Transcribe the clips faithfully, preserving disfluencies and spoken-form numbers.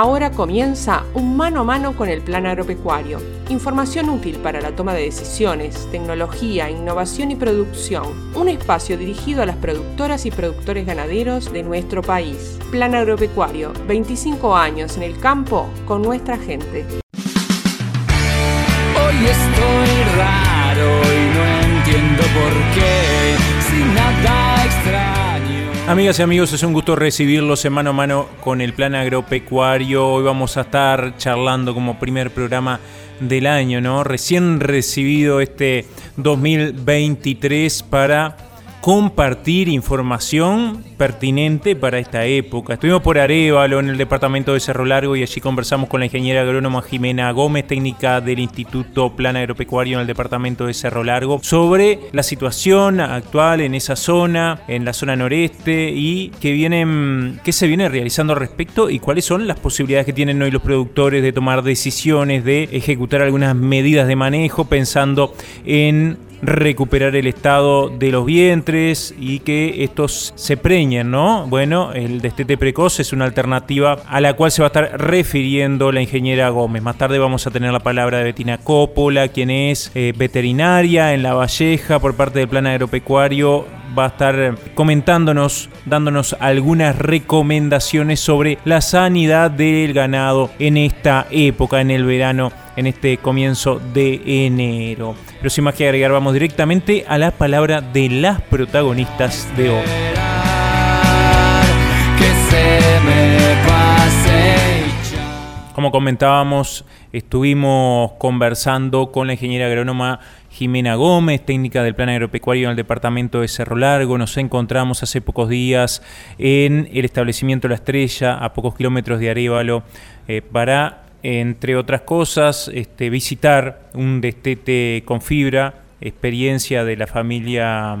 Ahora comienza un mano a mano con el Plan Agropecuario. Información útil para la toma de decisiones, tecnología, innovación y producción. Un espacio dirigido a las productoras y productores ganaderos de nuestro país. Plan Agropecuario, veinticinco años en el campo con nuestra gente. Hoy estoy raro y no entiendo por qué, sin nada extraño. Amigas y amigos, es un gusto recibirlos en Mano a Mano con el Plan Agropecuario. Hoy vamos a estar charlando como primer programa del año, ¿no? Recién recibido este dos mil veintitrés para compartir información pertinente para esta época. Estuvimos por Arévalo, en el departamento de Cerro Largo, y allí conversamos con la ingeniera agrónoma Jimena Gómez, técnica del Instituto Plan Agropecuario en el departamento de Cerro Largo, sobre la situación actual en esa zona, en la zona noreste, y qué vienen, qué se viene realizando al respecto y cuáles son las posibilidades que tienen hoy los productores de tomar decisiones, de ejecutar algunas medidas de manejo pensando en recuperar el estado de los vientres y que estos se preñen, ¿no? Bueno, el destete precoz es una alternativa a la cual se va a estar refiriendo la ingeniera Gómez. Más tarde vamos a tener la palabra de Bettina Coppola, quien es eh, veterinaria en Lavalleja por parte del Plan Agropecuario. Va a estar comentándonos, dándonos algunas recomendaciones sobre la sanidad del ganado en esta época, en el verano, en este comienzo de enero. Pero sin más que agregar, vamos directamente a la palabra de las protagonistas de hoy. Como comentábamos, estuvimos conversando con la ingeniera agrónoma Jimena Gómez, técnica del Plan Agropecuario en el departamento de Cerro Largo. Nos encontramos hace pocos días en el establecimiento La Estrella, a pocos kilómetros de Arévalo, eh, para, entre otras cosas, este, visitar un destete con fibra, experiencia de la familia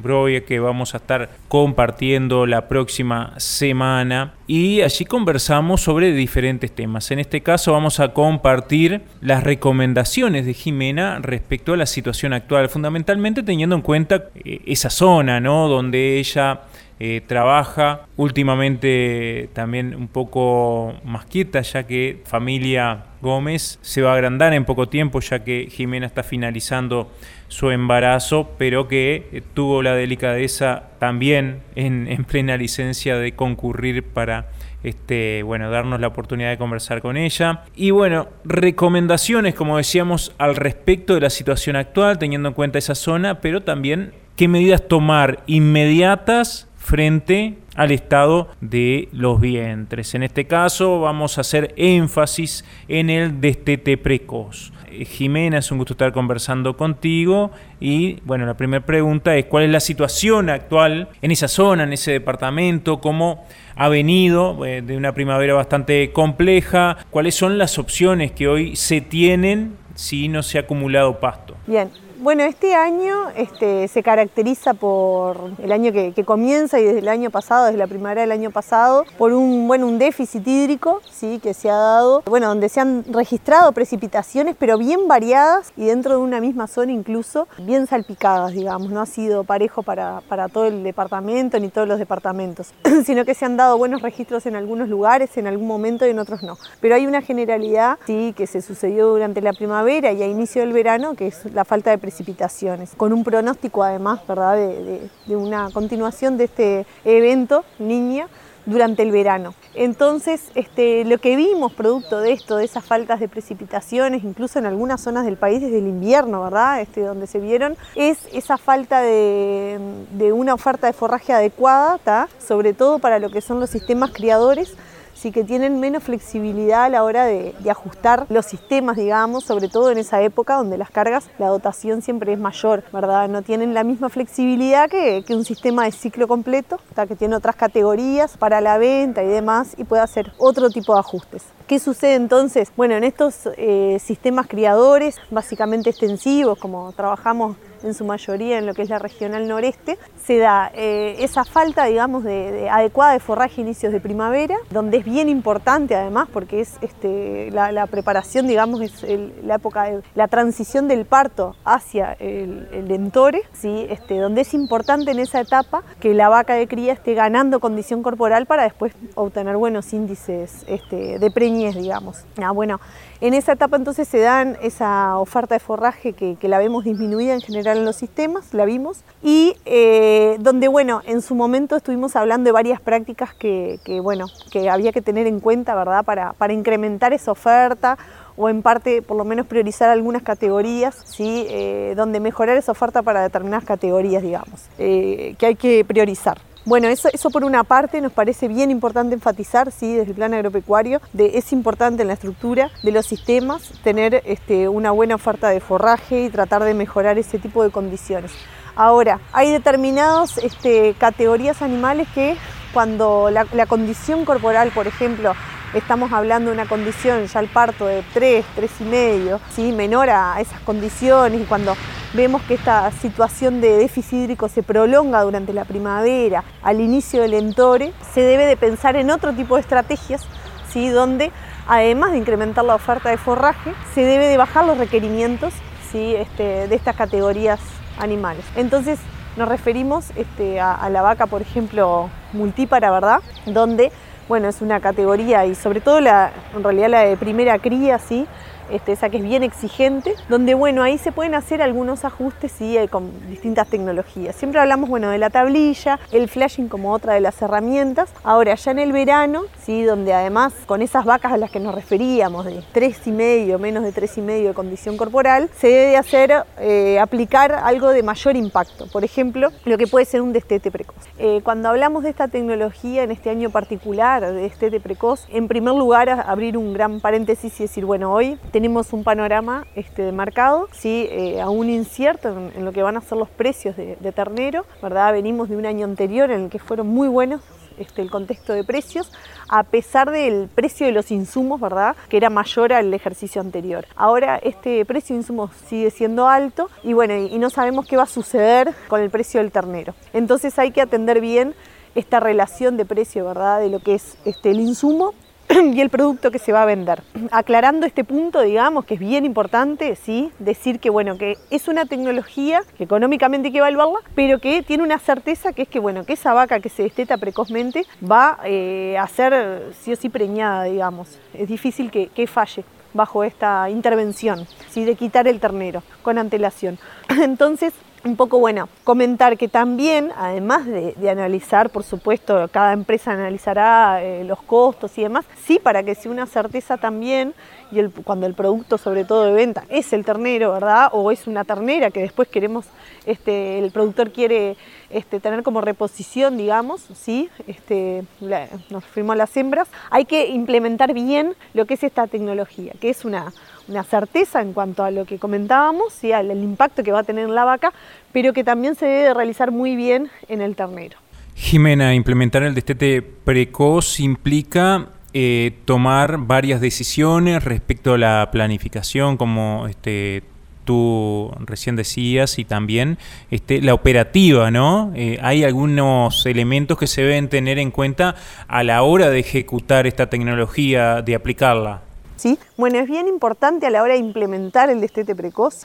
Broye que vamos a estar compartiendo la próxima semana, y allí conversamos sobre diferentes temas. En este caso vamos a compartir las recomendaciones de Jimena respecto a la situación actual, fundamentalmente teniendo en cuenta esa zona, ¿no?, donde ella eh, trabaja últimamente, también un poco más quieta, ya que familia Gómez se va a agrandar en poco tiempo, ya que Jimena está finalizando su embarazo, pero que tuvo la delicadeza también en, en plena licencia de concurrir para este, bueno, darnos la oportunidad de conversar con ella. Y bueno, recomendaciones, como decíamos, al respecto de la situación actual, teniendo en cuenta esa zona, pero también qué medidas tomar inmediatas frente al estado de los vientres. En este caso vamos a hacer énfasis en el destete precoz. Jimena, es un gusto estar conversando contigo, y bueno, la primera pregunta es cuál es la situación actual en esa zona, en ese departamento, cómo ha venido eh, de una primavera bastante compleja, cuáles son las opciones que hoy se tienen si no se ha acumulado pasto. Bien. Bueno, este año este, se caracteriza por el año que, que comienza, y desde el año pasado, desde la primavera del año pasado, por un, bueno, un déficit hídrico, ¿sí?, que se ha dado, bueno, donde se han registrado precipitaciones, pero bien variadas y dentro de una misma zona incluso, bien salpicadas, digamos. No ha sido parejo para, para todo el departamento ni todos los departamentos, sino que se han dado buenos registros en algunos lugares, en algún momento, y en otros no. Pero hay una generalidad, ¿sí?, que se sucedió durante la primavera y a inicio del verano, que es la falta de precipitaciones, con un pronóstico además, ¿verdad?, de, de, de una continuación de este evento niña durante el verano. Entonces, este, lo que vimos producto de esto, de esas faltas de precipitaciones, incluso en algunas zonas del país desde el invierno, ¿verdad?, este, donde se vieron, es esa falta de, de una oferta de forraje adecuada, ¿tá?, sobre todo para lo que son los sistemas criadores, sí que tienen menos flexibilidad a la hora de, de ajustar los sistemas, digamos, sobre todo en esa época donde las cargas, la dotación siempre es mayor, ¿verdad? No tienen la misma flexibilidad que, que un sistema de ciclo completo, que tiene otras categorías para la venta y demás, y puede hacer otro tipo de ajustes. ¿Qué sucede entonces? Bueno, en estos eh, sistemas criadores, básicamente extensivos, como trabajamos en su mayoría en lo que es la regional noreste, se da eh, esa falta, digamos, de, de adecuada de forraje inicios de primavera, donde es bien importante además porque es este, la, la preparación, digamos, es el, la época de la transición del parto hacia el, el entore, ¿sí? este, donde es importante en esa etapa que la vaca de cría esté ganando condición corporal para después obtener buenos índices este, de preñez, digamos. Ah, bueno, en esa etapa entonces se dan esa oferta de forraje que, que la vemos disminuida en general en los sistemas, la vimos, y eh, donde, bueno, en su momento estuvimos hablando de varias prácticas que, que, bueno, que había que tener en cuenta, ¿verdad?, para, para incrementar esa oferta, o en parte, por lo menos, priorizar algunas categorías, ¿sí? eh, donde mejorar esa oferta para determinadas categorías, digamos, eh, que hay que priorizar. Bueno, eso, eso por una parte nos parece bien importante enfatizar, ¿sí? Desde el plan agropecuario, de, es importante en la estructura de los sistemas tener este, una buena oferta de forraje y tratar de mejorar ese tipo de condiciones. Ahora, hay determinadas este, categorías animales que cuando la, la condición corporal, por ejemplo, estamos hablando de una condición ya al parto de tres, tres y medio, ¿sí? menor a esas condiciones, y cuando vemos que esta situación de déficit hídrico se prolonga durante la primavera, al inicio del entore, se debe de pensar en otro tipo de estrategias, ¿sí? donde además de incrementar la oferta de forraje, se debe de bajar los requerimientos, ¿sí? este, de estas categorías animales. Entonces nos referimos este, a, a la vaca, por ejemplo, multípara, ¿verdad? Donde, bueno, es una categoría, y sobre todo la, en realidad la de primera cría, ¿sí? Este, esa que es bien exigente, donde, bueno, ahí se pueden hacer algunos ajustes, ¿sí? con distintas tecnologías. Siempre hablamos, bueno, de la tablilla, el flashing como otra de las herramientas. Ahora, ya en el verano, ¿sí? donde además con esas vacas a las que nos referíamos, de tres y medio, menos de tres y medio de condición corporal, se debe hacer, eh, aplicar algo de mayor impacto. Por ejemplo, lo que puede ser un destete precoz. Eh, cuando hablamos de esta tecnología en este año particular, de destete precoz, en primer lugar, abrir un gran paréntesis y decir, bueno, hoy tenemos un panorama este, de mercado, ¿sí? eh, aún incierto en, en lo que van a ser los precios de, de ternero, ¿verdad? Venimos de un año anterior en el que fueron muy buenos este, el contexto de precios, a pesar del precio de los insumos, ¿verdad? que era mayor al ejercicio anterior. Ahora este precio de insumos sigue siendo alto y, bueno, y, y no sabemos qué va a suceder con el precio del ternero. Entonces hay que atender bien esta relación de precio, ¿verdad? de lo que es este, el insumo y el producto que se va a vender. Aclarando este punto, digamos, que es bien importante, ¿sí? decir que, bueno, que es una tecnología que económicamente hay que evaluarla, pero que tiene una certeza que es que, bueno, que esa vaca que se desteta precozmente va eh, a ser sí o sí preñada, digamos. Es difícil que, que falle bajo esta intervención, ¿sí? de quitar el ternero con antelación. Entonces, un poco, bueno, comentar que también, además de, de analizar, por supuesto, cada empresa analizará eh, los costos y demás, sí, para que sea una certeza también, y el, cuando el producto, sobre todo de venta, es el ternero, ¿verdad? O es una ternera que después queremos, este, el productor quiere este, tener como reposición, digamos, ¿sí? Este, la, nos referimos a las hembras. Hay que implementar bien lo que es esta tecnología, que es una... una certeza en cuanto a lo que comentábamos, ¿sí? al el impacto que va a tener en la vaca, pero que también se debe realizar muy bien en el ternero. Jimena, implementar el destete precoz implica eh, tomar varias decisiones respecto a la planificación, como este, tú recién decías, y también este, la operativa, ¿no? Eh, hay algunos elementos que se deben tener en cuenta a la hora de ejecutar esta tecnología, de aplicarla. ¿Sí? Bueno, es bien importante a la hora de implementar el destete precoz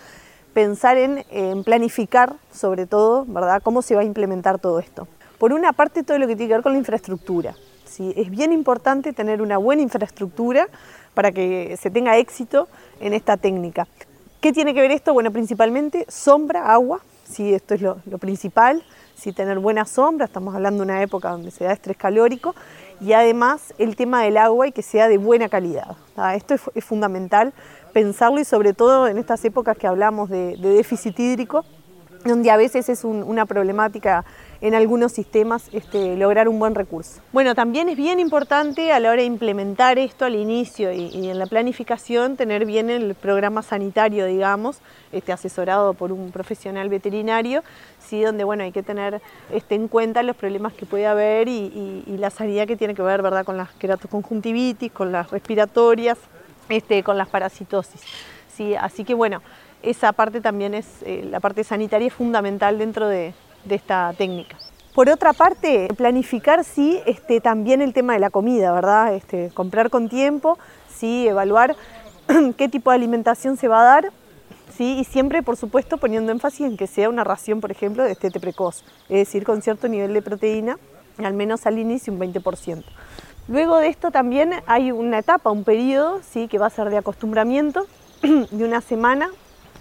pensar en, en planificar, sobre todo, ¿verdad? Cómo se va a implementar todo esto. Por una parte, todo lo que tiene que ver con la infraestructura, ¿sí? Es bien importante tener una buena infraestructura para que se tenga éxito en esta técnica. ¿Qué tiene que ver esto? Bueno, principalmente sombra, agua, ¿sí? Esto es lo, lo principal, ¿sí? Tener buena sombra, estamos hablando de una época donde se da estrés calórico, y además el tema del agua y que sea de buena calidad. Esto es fundamental pensarlo, y sobre todo en estas épocas que hablamos de, de déficit hídrico, donde a veces es un, una problemática en algunos sistemas este, lograr un buen recurso. Bueno, también es bien importante a la hora de implementar esto al inicio y, y en la planificación tener bien el programa sanitario, digamos, este, asesorado por un profesional veterinario, ¿sí? donde, bueno, hay que tener este, en cuenta los problemas que puede haber y, y, y la sanidad que tiene que ver, ¿verdad? con las queratoconjuntivitis, con las respiratorias, este, con las parasitosis, ¿sí? Así que, bueno, esa parte también es, eh, la parte sanitaria es fundamental dentro de, de esta técnica. Por otra parte, planificar sí este, también el tema de la comida, ¿verdad? Este, comprar con tiempo, sí, evaluar qué tipo de alimentación se va a dar, sí, y siempre, por supuesto, poniendo énfasis en que sea una ración, por ejemplo, de estete precoz, es decir, con cierto nivel de proteína, al menos al inicio un veinte por ciento. Luego de esto también hay una etapa, un periodo, sí, que va a ser de acostumbramiento, de una semana,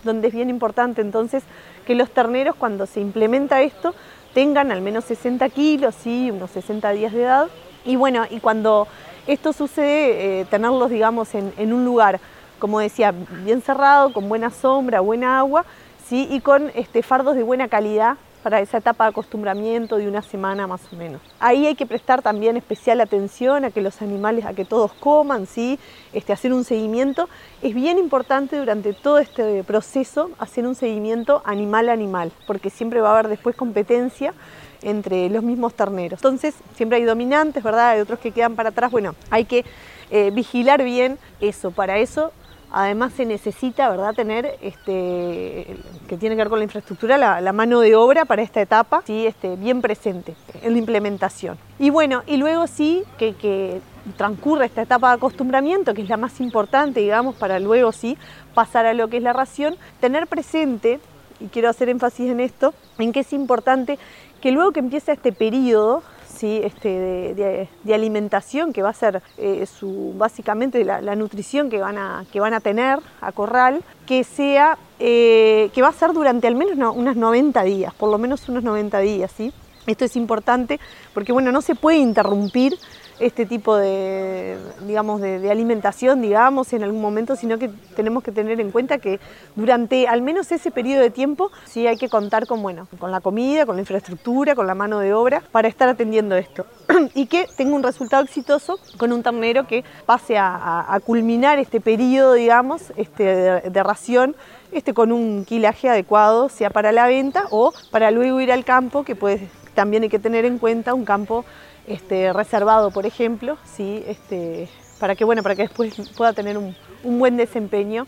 donde es bien importante entonces que los terneros, cuando se implementa esto, tengan al menos sesenta kilos, ¿sí? Unos sesenta días de edad. Y bueno, y cuando esto sucede, eh, tenerlos, digamos, en, en un lugar, como decía, bien cerrado, con buena sombra, buena agua, ¿sí? Y con este, fardos de buena calidad para esa etapa de acostumbramiento de una semana más o menos. Ahí hay que prestar también especial atención a que los animales, a que todos coman, ¿sí? Este, hacer un seguimiento. Es bien importante durante todo este proceso hacer un seguimiento animal a animal, porque siempre va a haber después competencia entre los mismos terneros. Entonces siempre hay dominantes, ¿verdad? Hay otros que quedan para atrás. Bueno, hay que eh, vigilar bien eso. Para eso además se necesita, ¿verdad?, tener, este, que tiene que ver con la infraestructura, la, la mano de obra para esta etapa, ¿sí? Este, bien presente en la implementación. Y bueno, y luego sí que, que transcurre esta etapa de acostumbramiento, que es la más importante, digamos, para luego sí pasar a lo que es la ración, tener presente, y quiero hacer énfasis en esto, en que es importante que luego que empieza este periodo, ¿sí? Este, de, de, de alimentación, que va a ser eh, su, básicamente la, la nutrición que van, a, que van a tener a corral, que, sea, eh, que va a ser durante al menos no, unos noventa días, por lo menos unos noventa días. ¿Sí? Esto es importante porque bueno, no se puede interrumpir este tipo de, digamos, de, de alimentación, digamos, en algún momento, sino que tenemos que tener en cuenta que durante al menos ese periodo de tiempo sí hay que contar con, bueno, con la comida, con la infraestructura, con la mano de obra para estar atendiendo esto y que tenga un resultado exitoso con un ternero que pase a, a, a culminar este periodo, digamos, este, de, de ración este, con un quilaje adecuado, sea para la venta o para luego ir al campo, que pues, también hay que tener en cuenta un campo Este, reservado, por ejemplo, ¿sí? Este, para que bueno, para que después pueda tener un, un buen desempeño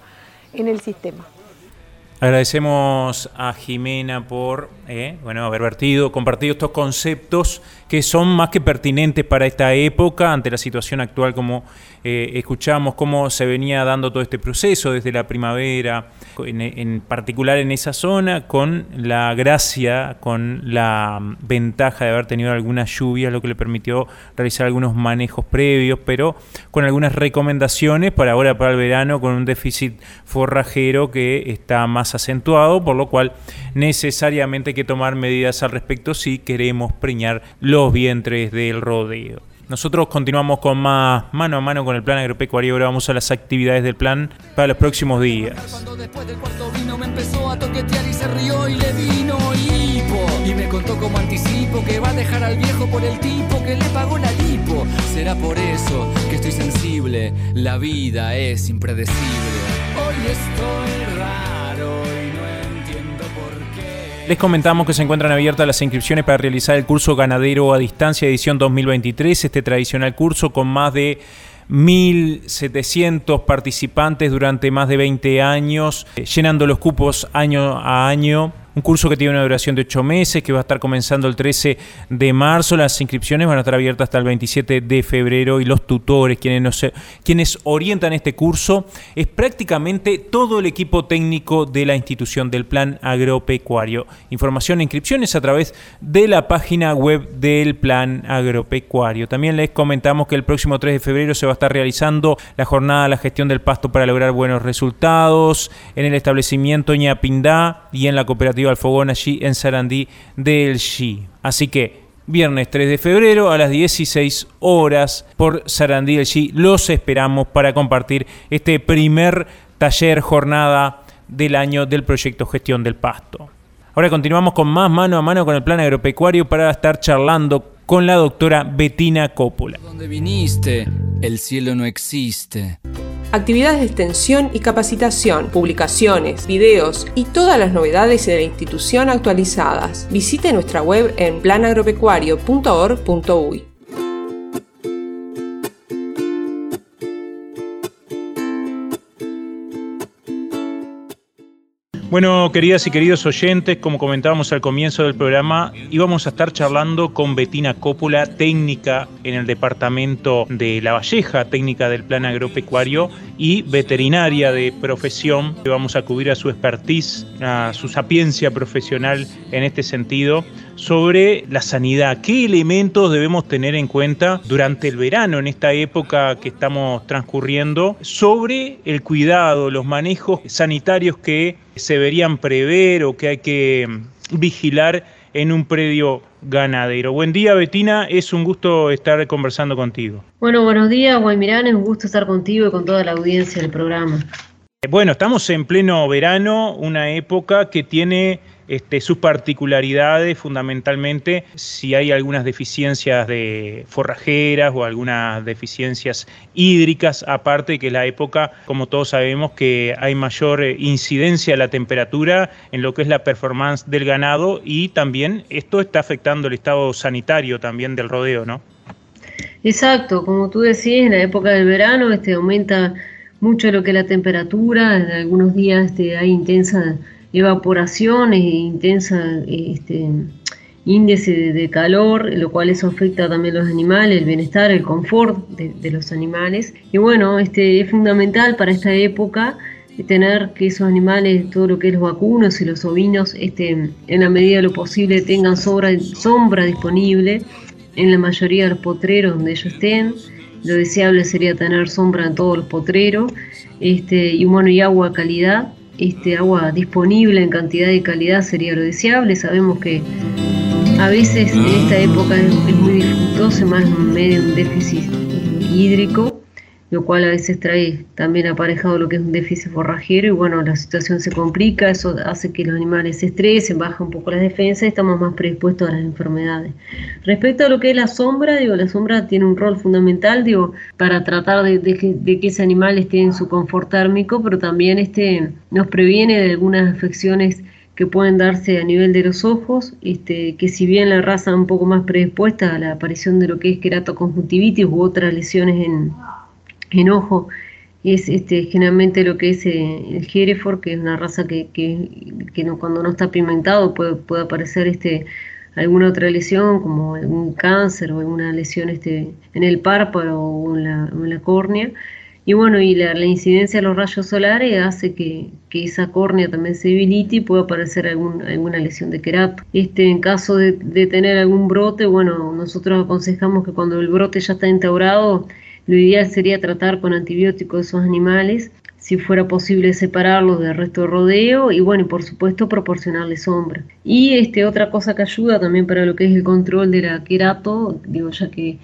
en el sistema. Agradecemos a Jimena por eh, bueno, haber vertido, compartido estos conceptos que son más que pertinentes para esta época, ante la situación actual, como eh, escuchamos, cómo se venía dando todo este proceso desde la primavera, en, en particular en esa zona, con la gracia, con la ventaja de haber tenido algunas lluvias, lo que le permitió realizar algunos manejos previos, pero con algunas recomendaciones para ahora, para el verano, con un déficit forrajero que está más acentuado, por lo cual necesariamente hay que tomar medidas al respecto si queremos preñar los vientres del rodeo. Nosotros continuamos con más Mano a Mano con el Plan Agropecuario. Ahora vamos a las actividades del plan para los próximos días. Cuando después del cuarto vino me empezó a toquetear y se rió y le vino hipo. Y me contó como anticipo que va a dejar al viejo por el tipo que le pagó la lipo. Será por eso que estoy sensible, la vida es impredecible. Hoy estoy raro. Les comentamos que se encuentran abiertas las inscripciones para realizar el curso Ganadero a Distancia edición dos mil veintitrés, este tradicional curso con más de mil setecientos participantes durante más de veinte años, llenando los cupos año a año. Un curso que tiene una duración de ocho meses, que va a estar comenzando el trece de marzo. Las inscripciones van a estar abiertas hasta el veintisiete de febrero y los tutores, quienes, nos, quienes orientan este curso, es prácticamente todo el equipo técnico de la institución del Plan Agropecuario. Información e inscripciones a través de la página web del Plan Agropecuario. También les comentamos que el próximo tres de febrero se va a estar realizando la jornada de la gestión del pasto para lograr buenos resultados en el establecimiento Ñapindá y en la cooperativa al fogón allí en Sarandí del Yi. Así que viernes tres de febrero a las dieciséis horas por Sarandí del Yi los esperamos para compartir este primer taller jornada del año del proyecto Gestión del Pasto. Ahora continuamos con más Mano a Mano con el Plan Agropecuario para estar charlando con la doctora Bettina Coppola. ¿Dónde viniste? El cielo no existe. Actividades de extensión y capacitación, publicaciones, videos y todas las novedades de la institución actualizadas. Visite nuestra web en plan agropecuario punto org punto uy. Bueno, queridas y queridos oyentes, como comentábamos al comienzo del programa, íbamos a estar charlando con Bettina Coppola, técnica en el departamento de Lavalleja, técnica del Plan Agropecuario y veterinaria de profesión. Vamos a acudir a su expertise, a su sapiencia profesional en este sentido, sobre la sanidad. ¿Qué elementos debemos tener en cuenta durante el verano, en esta época que estamos transcurriendo, sobre el cuidado, los manejos sanitarios que se deberían prever o que hay que vigilar en un predio ganadero? Buen día, Bettina, es un gusto estar conversando contigo. Bueno, buenos días, Guaymirán, es un gusto estar contigo y con toda la audiencia del programa. Bueno, estamos en pleno verano, una época que tiene Este, sus particularidades, fundamentalmente si hay algunas deficiencias de forrajeras o algunas deficiencias hídricas, aparte que es la época, como todos sabemos, que hay mayor incidencia de la temperatura en lo que es la performance del ganado, y también esto está afectando el estado sanitario también del rodeo, ¿no? Exacto, como tú decís, en la época del verano este, aumenta mucho lo que es la temperatura, en algunos días este, hay intensa evaporaciones e intensa este, índice de, de calor, lo cual eso afecta también a los animales, el bienestar, el confort de, de los animales. Y bueno, este, es fundamental para esta época tener que esos animales, todo lo que es los vacunos y los ovinos, este, en la medida de lo posible tengan sobra, sombra disponible en la mayoría de los potreros donde ellos estén. Lo deseable sería tener sombra en todos los potreros, este, y bueno, y agua de calidad. Este, agua disponible en cantidad y calidad sería lo deseable. Sabemos que a veces en esta época es, es muy dificultoso, más en medio de un déficit hídrico, lo cual a veces trae también aparejado lo que es un déficit forrajero, y bueno, la situación se complica, eso hace que los animales se estresen, baja un poco las defensas y estamos más predispuestos a las enfermedades. Respecto a lo que es la sombra, digo, la sombra tiene un rol fundamental, digo, para tratar de, de, que, de que ese animal esté en su confort térmico, pero también este, nos previene de algunas afecciones que pueden darse a nivel de los ojos, este, que si bien la raza es un poco más predispuesta a la aparición de lo que es queratoconjuntivitis u otras lesiones en enojo, es este, generalmente lo que es eh, el Hereford, que es una raza que, que, que no, cuando no está pimentado puede, puede aparecer este, alguna otra lesión, como algún cáncer o alguna lesión este, en el párpado o en la, en la córnea. Y bueno, y la, la incidencia de los rayos solares hace que, que esa córnea también se debilite y puede aparecer algún, alguna lesión de querato. Este, en caso de, de tener algún brote, bueno, nosotros aconsejamos que cuando el brote ya está instaurado, lo ideal sería tratar con antibióticos esos animales, si fuera posible separarlos del resto del rodeo, y bueno, y por supuesto proporcionarles sombra. Y este, otra cosa que ayuda también para lo que es el control de la querato, digo, ya que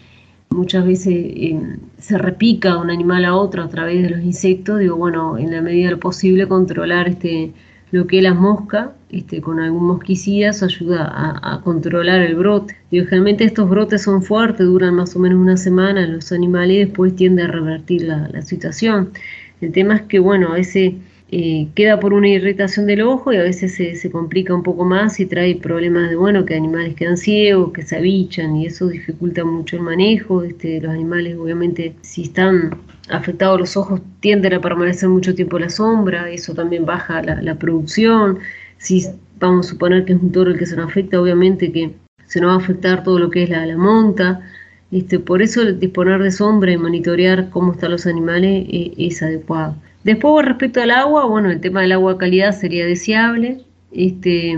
muchas veces eh, se repica un animal a otro a través de los insectos, digo, bueno, en la medida de lo posible controlar este, lo que es las moscas, este, con algún mosquicida, eso ayuda a, a controlar el brote. Digo, generalmente estos brotes son fuertes, duran más o menos una semana en los animales y después tiende a revertir la, la situación. El tema es que, bueno, a veces eh, queda por una irritación del ojo y a veces se, se complica un poco más y trae problemas de, bueno, que animales quedan ciegos, que se avichan, y eso dificulta mucho el manejo. Este, los animales, obviamente, si están afectados los ojos, tienden a permanecer mucho tiempo en la sombra, eso también baja la, la producción. Si vamos a suponer que es un toro el que se nos afecta, obviamente que se nos va a afectar todo lo que es la, la monta. Este, por eso el disponer de sombra y monitorear cómo están los animales eh, es adecuado. Después, respecto al agua, bueno, el tema del agua de calidad sería deseable. Este,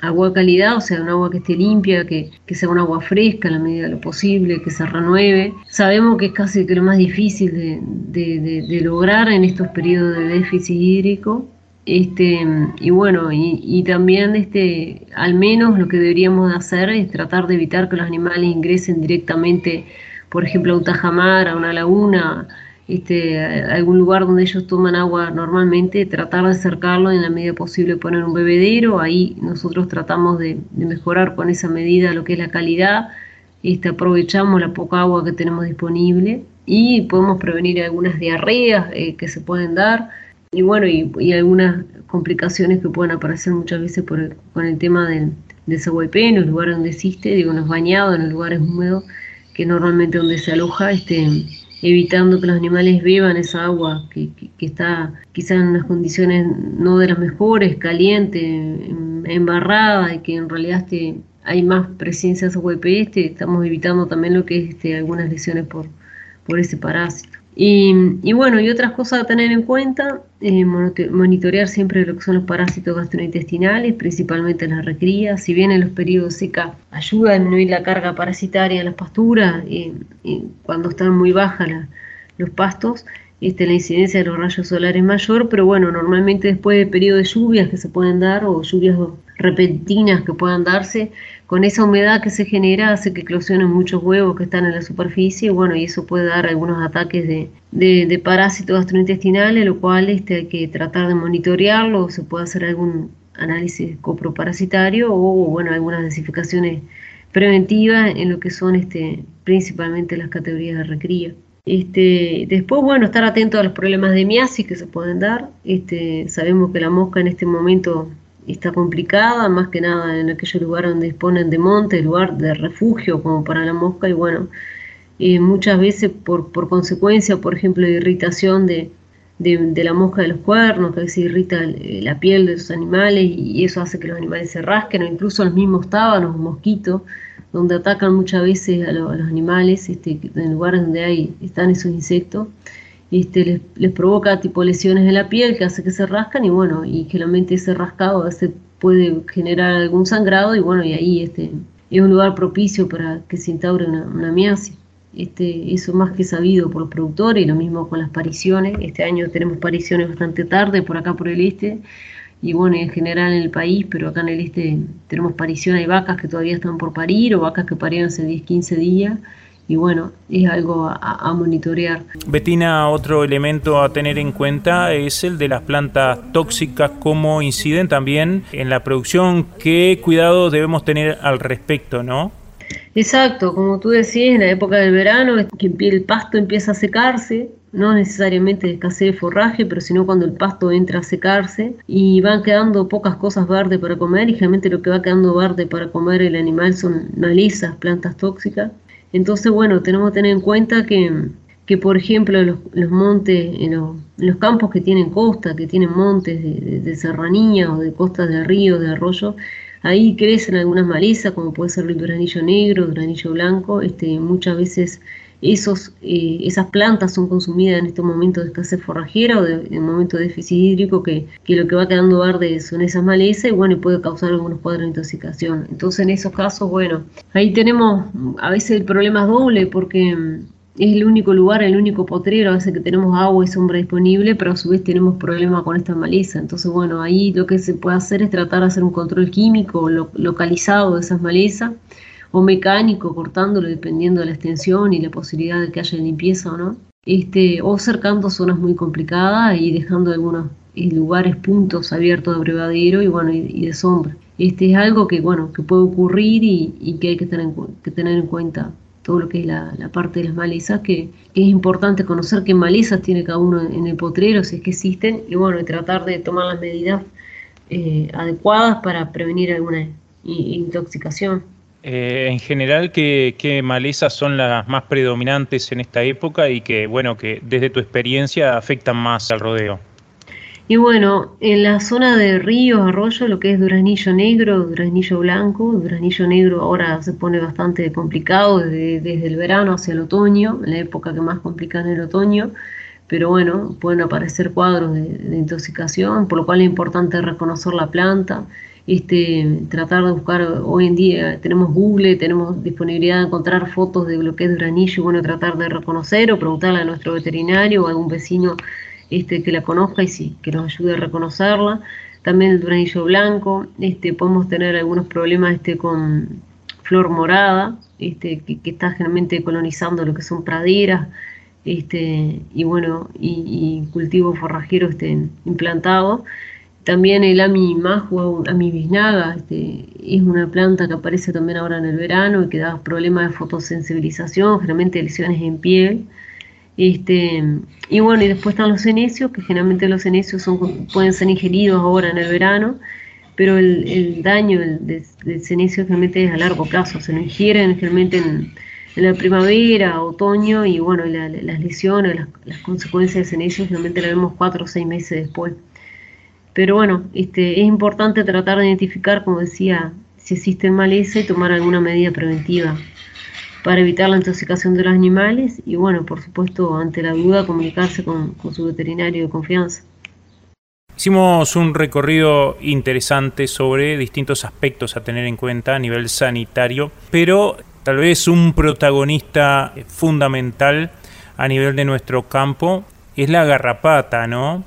agua de calidad, o sea, un agua que esté limpia, que, que sea un agua fresca en la medida de lo posible, que se renueve. Sabemos que es casi que lo más difícil de, de, de, de lograr en estos periodos de déficit hídrico. Este, y bueno, y, y también este, al menos lo que deberíamos hacer es tratar de evitar que los animales ingresen directamente, por ejemplo, a un tajamar, a una laguna, este, a algún lugar donde ellos toman agua normalmente, tratar de acercarlo en la medida posible, poner un bebedero. Ahí nosotros tratamos de, de mejorar con esa medida lo que es la calidad, este, aprovechamos la poca agua que tenemos disponible y podemos prevenir algunas diarreas eh, que se pueden dar. Y bueno, y, y algunas complicaciones que pueden aparecer muchas veces por el, con el tema del desaguaipeno, el lugar donde existe, digo, en los bañados, en los lugares húmedos, que normalmente donde se aloja, este, evitando que los animales beban esa agua que, que, que está quizás en unas condiciones no de las mejores, caliente, embarrada, y que en realidad este, hay más presencia de socoepeste. Estamos evitando también lo que es este, algunas lesiones por, por ese parásito. Y, y bueno, y otras cosas a tener en cuenta, eh, monitorear siempre lo que son los parásitos gastrointestinales, principalmente en las recrías. Si bien en los periodos seca ayuda a disminuir la carga parasitaria en las pasturas, eh, eh, cuando están muy bajas la, los pastos, este, la incidencia de los rayos solares es mayor, pero bueno, normalmente después de periodos de lluvias que se pueden dar, o lluvias repentinas que puedan darse, con esa humedad que se genera hace que eclosionen muchos huevos que están en la superficie, y bueno, y eso puede dar algunos ataques de, de, de parásitos gastrointestinales, lo cual este, hay que tratar de monitorearlo. Se puede hacer algún análisis coproparasitario o, bueno, algunas desinfecciones preventivas en lo que son este, principalmente las categorías de recría. Este, después, bueno, estar atento a los problemas de miasis que se pueden dar. Este, sabemos que la mosca en este momento está complicada, más que nada en aquellos lugares donde disponen de monte, lugar de refugio como para la mosca, y bueno, eh, muchas veces por, por consecuencia, por ejemplo, de irritación de, de, de la mosca de los cuernos, que a veces irrita la piel de los animales, y eso hace que los animales se rasquen, o incluso los mismos tábanos, mosquitos, donde atacan muchas veces a, lo, a los animales, este, en lugares donde hay, están esos insectos. Este, les, les provoca tipo lesiones de la piel que hace que se rascan, y bueno, y generalmente ese rascado a veces puede generar algún sangrado, y bueno, y ahí este, es un lugar propicio para que se instaure una, una miasis. Este, eso más que sabido por los productores, y lo mismo con las pariciones. Este año tenemos pariciones bastante tarde por acá por el este, y bueno, en general en el país, pero acá en el este tenemos pariciones, hay vacas que todavía están por parir, o vacas que parieron hace diez, quince días. Y bueno, es algo a, a monitorear. Bettina, otro elemento a tener en cuenta es el de las plantas tóxicas, cómo inciden también en la producción, qué cuidados debemos tener al respecto, ¿no? Exacto, como tú decías, en la época del verano es que el pasto empieza a secarse, no necesariamente de escasez de forraje, pero sino cuando el pasto entra a secarse y van quedando pocas cosas verdes para comer, y generalmente lo que va quedando verde para comer el animal son malezas, plantas tóxicas. Entonces, bueno, tenemos que tener en cuenta que, que por ejemplo, los, los montes, en los, los campos que tienen costa, que tienen montes de, de, de serranía o de costas de ríos, de arroyos, ahí crecen algunas malezas, como puede ser el duranillo negro, el duranillo blanco. Este, muchas veces esos, eh, esas plantas son consumidas en estos momentos de escasez forrajera o de, de momentos de déficit hídrico, que, que lo que va quedando verde son esas malezas, y bueno, puede causar algunos cuadros de intoxicación. Entonces, en esos casos, bueno, ahí tenemos a veces el problema doble, porque es el único lugar, el único potrero, a veces que tenemos agua y sombra disponible, pero a su vez tenemos problemas con esta maleza. Entonces, bueno, ahí lo que se puede hacer es tratar de hacer un control químico lo, localizado de esas malezas, o mecánico, cortándolo dependiendo de la extensión y la posibilidad de que haya limpieza o no, este, o cercando zonas muy complicadas y dejando algunos lugares, puntos abiertos de abrevadero y bueno, y, y de sombra. Este es algo que bueno, que puede ocurrir y, y que hay que tener en, que tener en cuenta todo lo que es la, la parte de las malezas, que, que es importante conocer qué malezas tiene cada uno en el potrero, si es que existen, y bueno, y tratar de tomar las medidas eh, adecuadas para prevenir alguna intoxicación. Eh, en general, ¿qué, qué malezas son las más predominantes en esta época y que, bueno, que desde tu experiencia afectan más al rodeo? Y bueno, en la zona de ríos, arroyos, lo que es duranillo negro, duranillo blanco, duranillo negro ahora se pone bastante complicado desde, desde el verano hacia el otoño, la época que más complica es el otoño, pero bueno, pueden aparecer cuadros de, de intoxicación, por lo cual es importante reconocer la planta. Este, tratar de buscar, hoy en día tenemos Google, tenemos disponibilidad de encontrar fotos de lo que es duranillo, bueno, tratar de reconocer o preguntarle a nuestro veterinario o a algún vecino este, que la conozca y sí, que nos ayude a reconocerla. También el duranillo blanco, este, podemos tener algunos problemas este, con flor morada, este, que, que está generalmente colonizando lo que son praderas, este, y bueno, y, y cultivos forrajeros este, implantados. También el amimajua, amibisnaga, este, es una planta que aparece también ahora en el verano y que da problemas de fotosensibilización, generalmente lesiones en piel. Este, y bueno, y después están los cenecios, que generalmente los cenecios son, pueden ser ingeridos ahora en el verano, pero el, el daño del, del cenecio generalmente es a largo plazo, se lo ingieren generalmente en, en la primavera, otoño, y bueno, y la, la, las lesiones, las, las consecuencias en ellos realmente las vemos cuatro o seis meses después. Pero bueno, este, es importante tratar de identificar, como decía, si existe maleza y tomar alguna medida preventiva para evitar la intoxicación de los animales y bueno, por supuesto, ante la duda, comunicarse con, con su veterinario de confianza. Hicimos un recorrido interesante sobre distintos aspectos a tener en cuenta a nivel sanitario, pero tal vez un protagonista fundamental a nivel de nuestro campo es la garrapata, ¿no?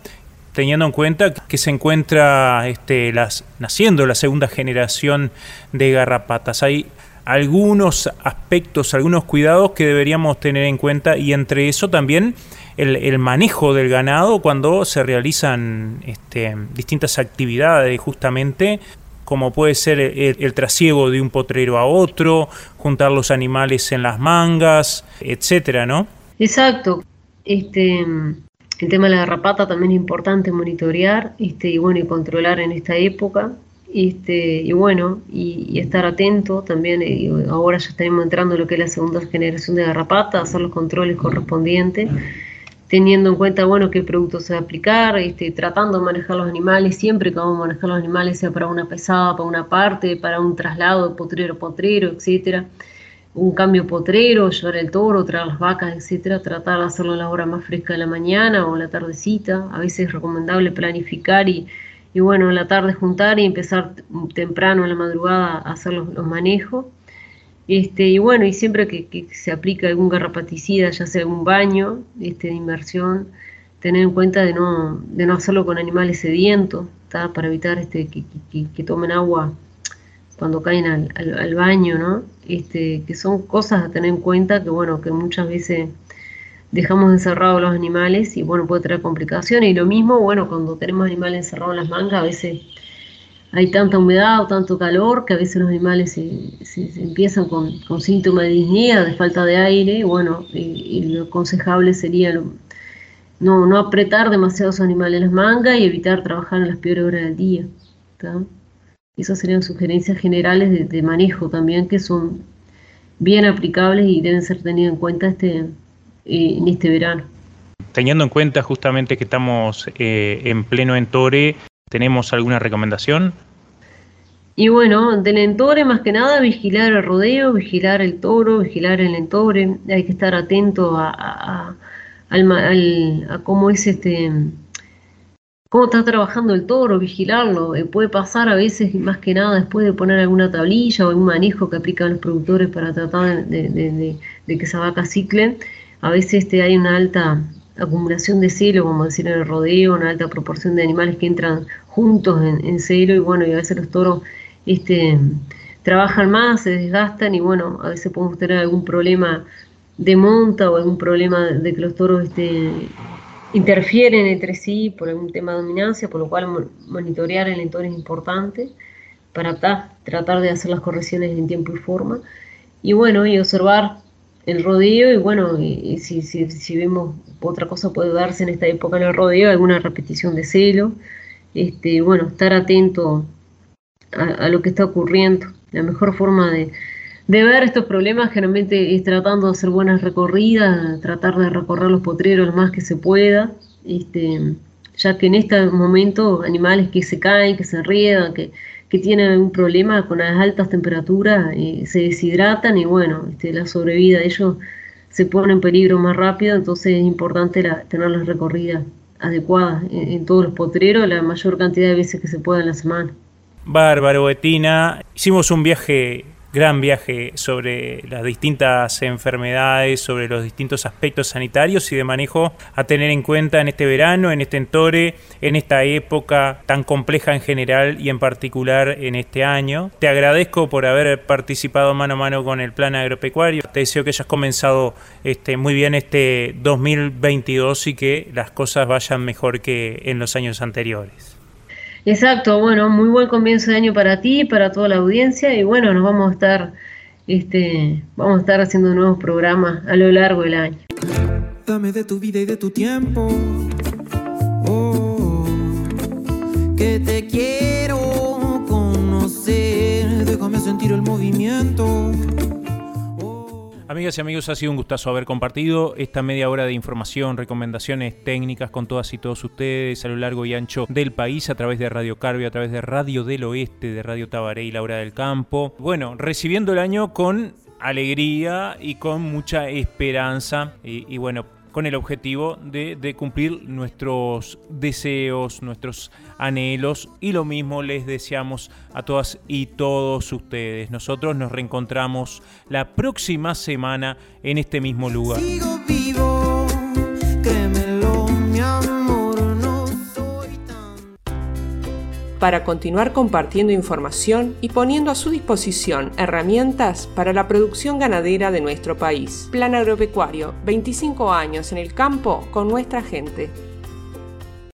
Teniendo en cuenta que se encuentra este, las, naciendo la segunda generación de garrapatas. Hay algunos aspectos, algunos cuidados que deberíamos tener en cuenta y entre eso también el, el manejo del ganado cuando se realizan este, distintas actividades justamente como puede ser el, el trasiego de un potrero a otro, juntar los animales en las mangas, etcétera, ¿no? Exacto. Este... El tema de la garrapata también es importante monitorear este, y bueno y controlar en esta época este, y bueno y, y estar atento también. Y ahora ya estamos entrando en lo que es la segunda generación de garrapata, hacer los controles correspondientes, teniendo en cuenta bueno qué producto se va a aplicar, este, tratando de manejar los animales siempre que vamos a manejar los animales, sea para una pesada, para una parte, para un traslado de potrero a potrero, etcétera, un cambio potrero, llevar el toro, traer las vacas, etcétera, tratar de hacerlo a la hora más fresca de la mañana o en la tardecita. A veces es recomendable planificar y, y bueno, en la tarde juntar y empezar temprano en la madrugada a hacer los, los manejos. Este, y bueno, y siempre que, que se aplica algún garrapaticida, ya sea algún baño este, de inmersión, tener en cuenta de no, de no hacerlo con animales sedientos, ¿tá? Para evitar este, que, que, que tomen agua cuando caen al, al, al baño, ¿no? Este, que son cosas a tener en cuenta que, bueno, que muchas veces dejamos encerrados los animales y, bueno, puede traer complicaciones. Y lo mismo, bueno, cuando tenemos animales encerrados en las mangas, a veces hay tanta humedad o tanto calor que a veces los animales se, se, se empiezan con, con síntomas de disnea, de falta de aire, y, bueno, y, y lo aconsejable sería lo, no, no apretar demasiados animales en las mangas y evitar trabajar en las peores horas del día, ¿tá? Esas serían sugerencias generales de, de manejo también que son bien aplicables y deben ser tenidas en cuenta este, eh, en este verano. Teniendo en cuenta justamente que estamos eh, en pleno entore, ¿tenemos alguna recomendación? Y bueno, del entore más que nada vigilar el rodeo, vigilar el toro, vigilar el entore. Hay que estar atento a, a, a, al, al, a cómo es este... cómo está trabajando el toro, vigilarlo. Eh, puede pasar a veces, más que nada, después de poner alguna tablilla o algún manejo que aplican los productores para tratar de, de, de, de que esa vaca cicle, a veces este, hay una alta acumulación de celo, como decir en el rodeo, una alta proporción de animales que entran juntos en, en celo, y bueno, y a veces los toros este, trabajan más, se desgastan, y bueno, a veces podemos tener algún problema de monta o algún problema de que los toros... Este, interfieren entre sí por algún tema de dominancia, por lo cual monitorear el entorno es importante para ta, tratar de hacer las correcciones en tiempo y forma. Y bueno, y observar el rodeo y bueno, y, y si, si, si vemos otra cosa puede darse en esta época en el rodeo, alguna repetición de celo, este, bueno, estar atento a, a lo que está ocurriendo. La mejor forma de... de ver estos problemas generalmente es tratando de hacer buenas recorridas, tratar de recorrer los potreros lo más que se pueda, este, ya que en este momento animales que se caen, que se enriedan, que, que tienen algún problema con las altas temperaturas, eh, se deshidratan y bueno, este, la sobrevida de ellos se pone en peligro más rápido, entonces es importante la, tener las recorridas adecuadas en, en todos los potreros la mayor cantidad de veces que se pueda en la semana. Bárbaro, Bettina, hicimos un viaje... gran viaje sobre las distintas enfermedades, sobre los distintos aspectos sanitarios y de manejo a tener en cuenta en este verano, en este entore, en esta época tan compleja en general y en particular en este año. Te agradezco por haber participado mano a mano con el Plan Agropecuario. Te deseo que hayas comenzado este, muy bien este dos mil veintidós y que las cosas vayan mejor que en los años anteriores. Exacto, bueno, muy buen comienzo de año para ti, para toda la audiencia y bueno, nos vamos a estar, este, vamos a estar haciendo nuevos programas a lo largo del año. Dame de tu vida y de tu tiempo, oh, que te quiero conocer, déjame sentir el movimiento. Amigas y amigos, ha sido un gustazo haber compartido esta media hora de información, recomendaciones técnicas con todas y todos ustedes a lo largo y ancho del país, a través de Radio Carvio, a través de Radio del Oeste, de Radio Tabaré y La Hora del Campo. Bueno, recibiendo el año con alegría y con mucha esperanza y, y bueno, con el objetivo de, de cumplir nuestros deseos, nuestros anhelos, y lo mismo les deseamos a todas y todos ustedes. Nosotros nos reencontramos la próxima semana en este mismo lugar. Sigo vivo, créemelo, mi amor, no soy tan... Para continuar compartiendo información y poniendo a su disposición herramientas para la producción ganadera de nuestro país. Plan Agropecuario, veinticinco años en el campo con nuestra gente.